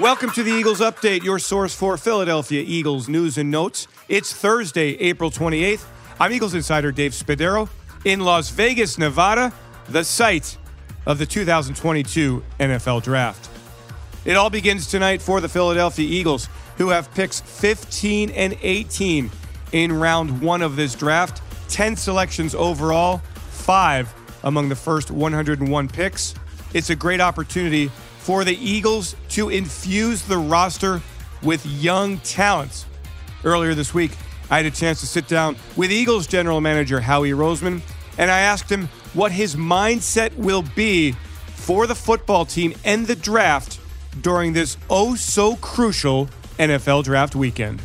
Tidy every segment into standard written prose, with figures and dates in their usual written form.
Welcome to the Eagles Update, your source for Philadelphia Eagles news and notes. It's Thursday, April 28th. I'm Eagles insider Dave Spadaro in Las Vegas, Nevada, the site of the 2022 NFL Draft. It all begins tonight for the Philadelphia Eagles, who have picks 15 and 18 in round one of this draft. 10 selections overall, 5 among the first 101 picks. It's a great opportunity for the Eagles to infuse the roster with young talents. Earlier this week, I had a chance to sit down with Eagles general manager Howie Roseman, and I asked him what his mindset will be for the football team and the draft during this oh-so-crucial NFL draft weekend.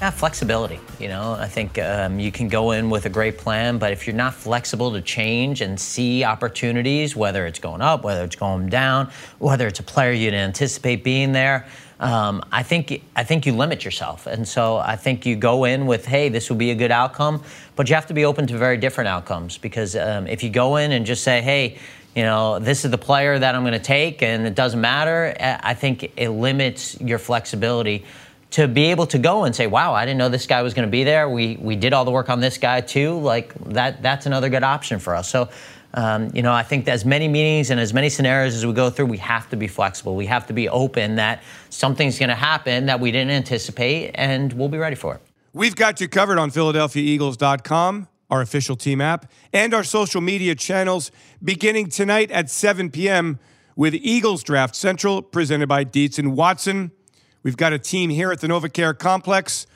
Yeah, flexibility. You know, I think you can go in with a great plan, but if you're not flexible to change and see opportunities, whether it's going up, whether it's going down, whether it's a player you didn't anticipate being there, I think you limit yourself. And so I think you go in with, hey, this will be a good outcome, but you have to be open to very different outcomes, because if you go in and just say, hey, you know, this is the player that I'm going to take and it doesn't matter, I think it limits your flexibility to be able to go and say, wow, I didn't know this guy was going to be there. We did all the work on this guy too. Like that's another good option for us. So, you know, I think as many meetings and as many scenarios as we go through, we have to be flexible. We have to be open that something's going to happen that we didn't anticipate, and we'll be ready for it. We've got you covered on PhiladelphiaEagles.com, our official team app, and our social media channels beginning tonight at 7 p.m. with Eagles Draft Central, presented by Dietz and Watson. We've got a team here at the NovaCare Complex.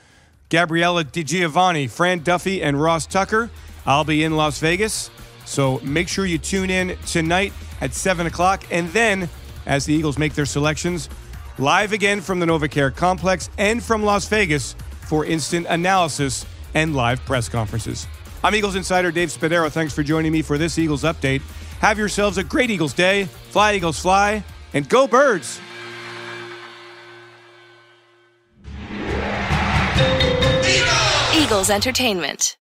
Gabriella DiGiovanni, Fran Duffy, and Ross Tucker. I'll be in Las Vegas, so make sure you tune in tonight at 7 o'clock. And then, as the Eagles make their selections, live again from the NovaCare Complex and from Las Vegas for instant analysis and live press conferences. I'm Eagles insider Dave Spadaro. Thanks for joining me for this Eagles Update. Have yourselves a great Eagles day. Fly, Eagles, fly, and go Birds! Eagles Entertainment.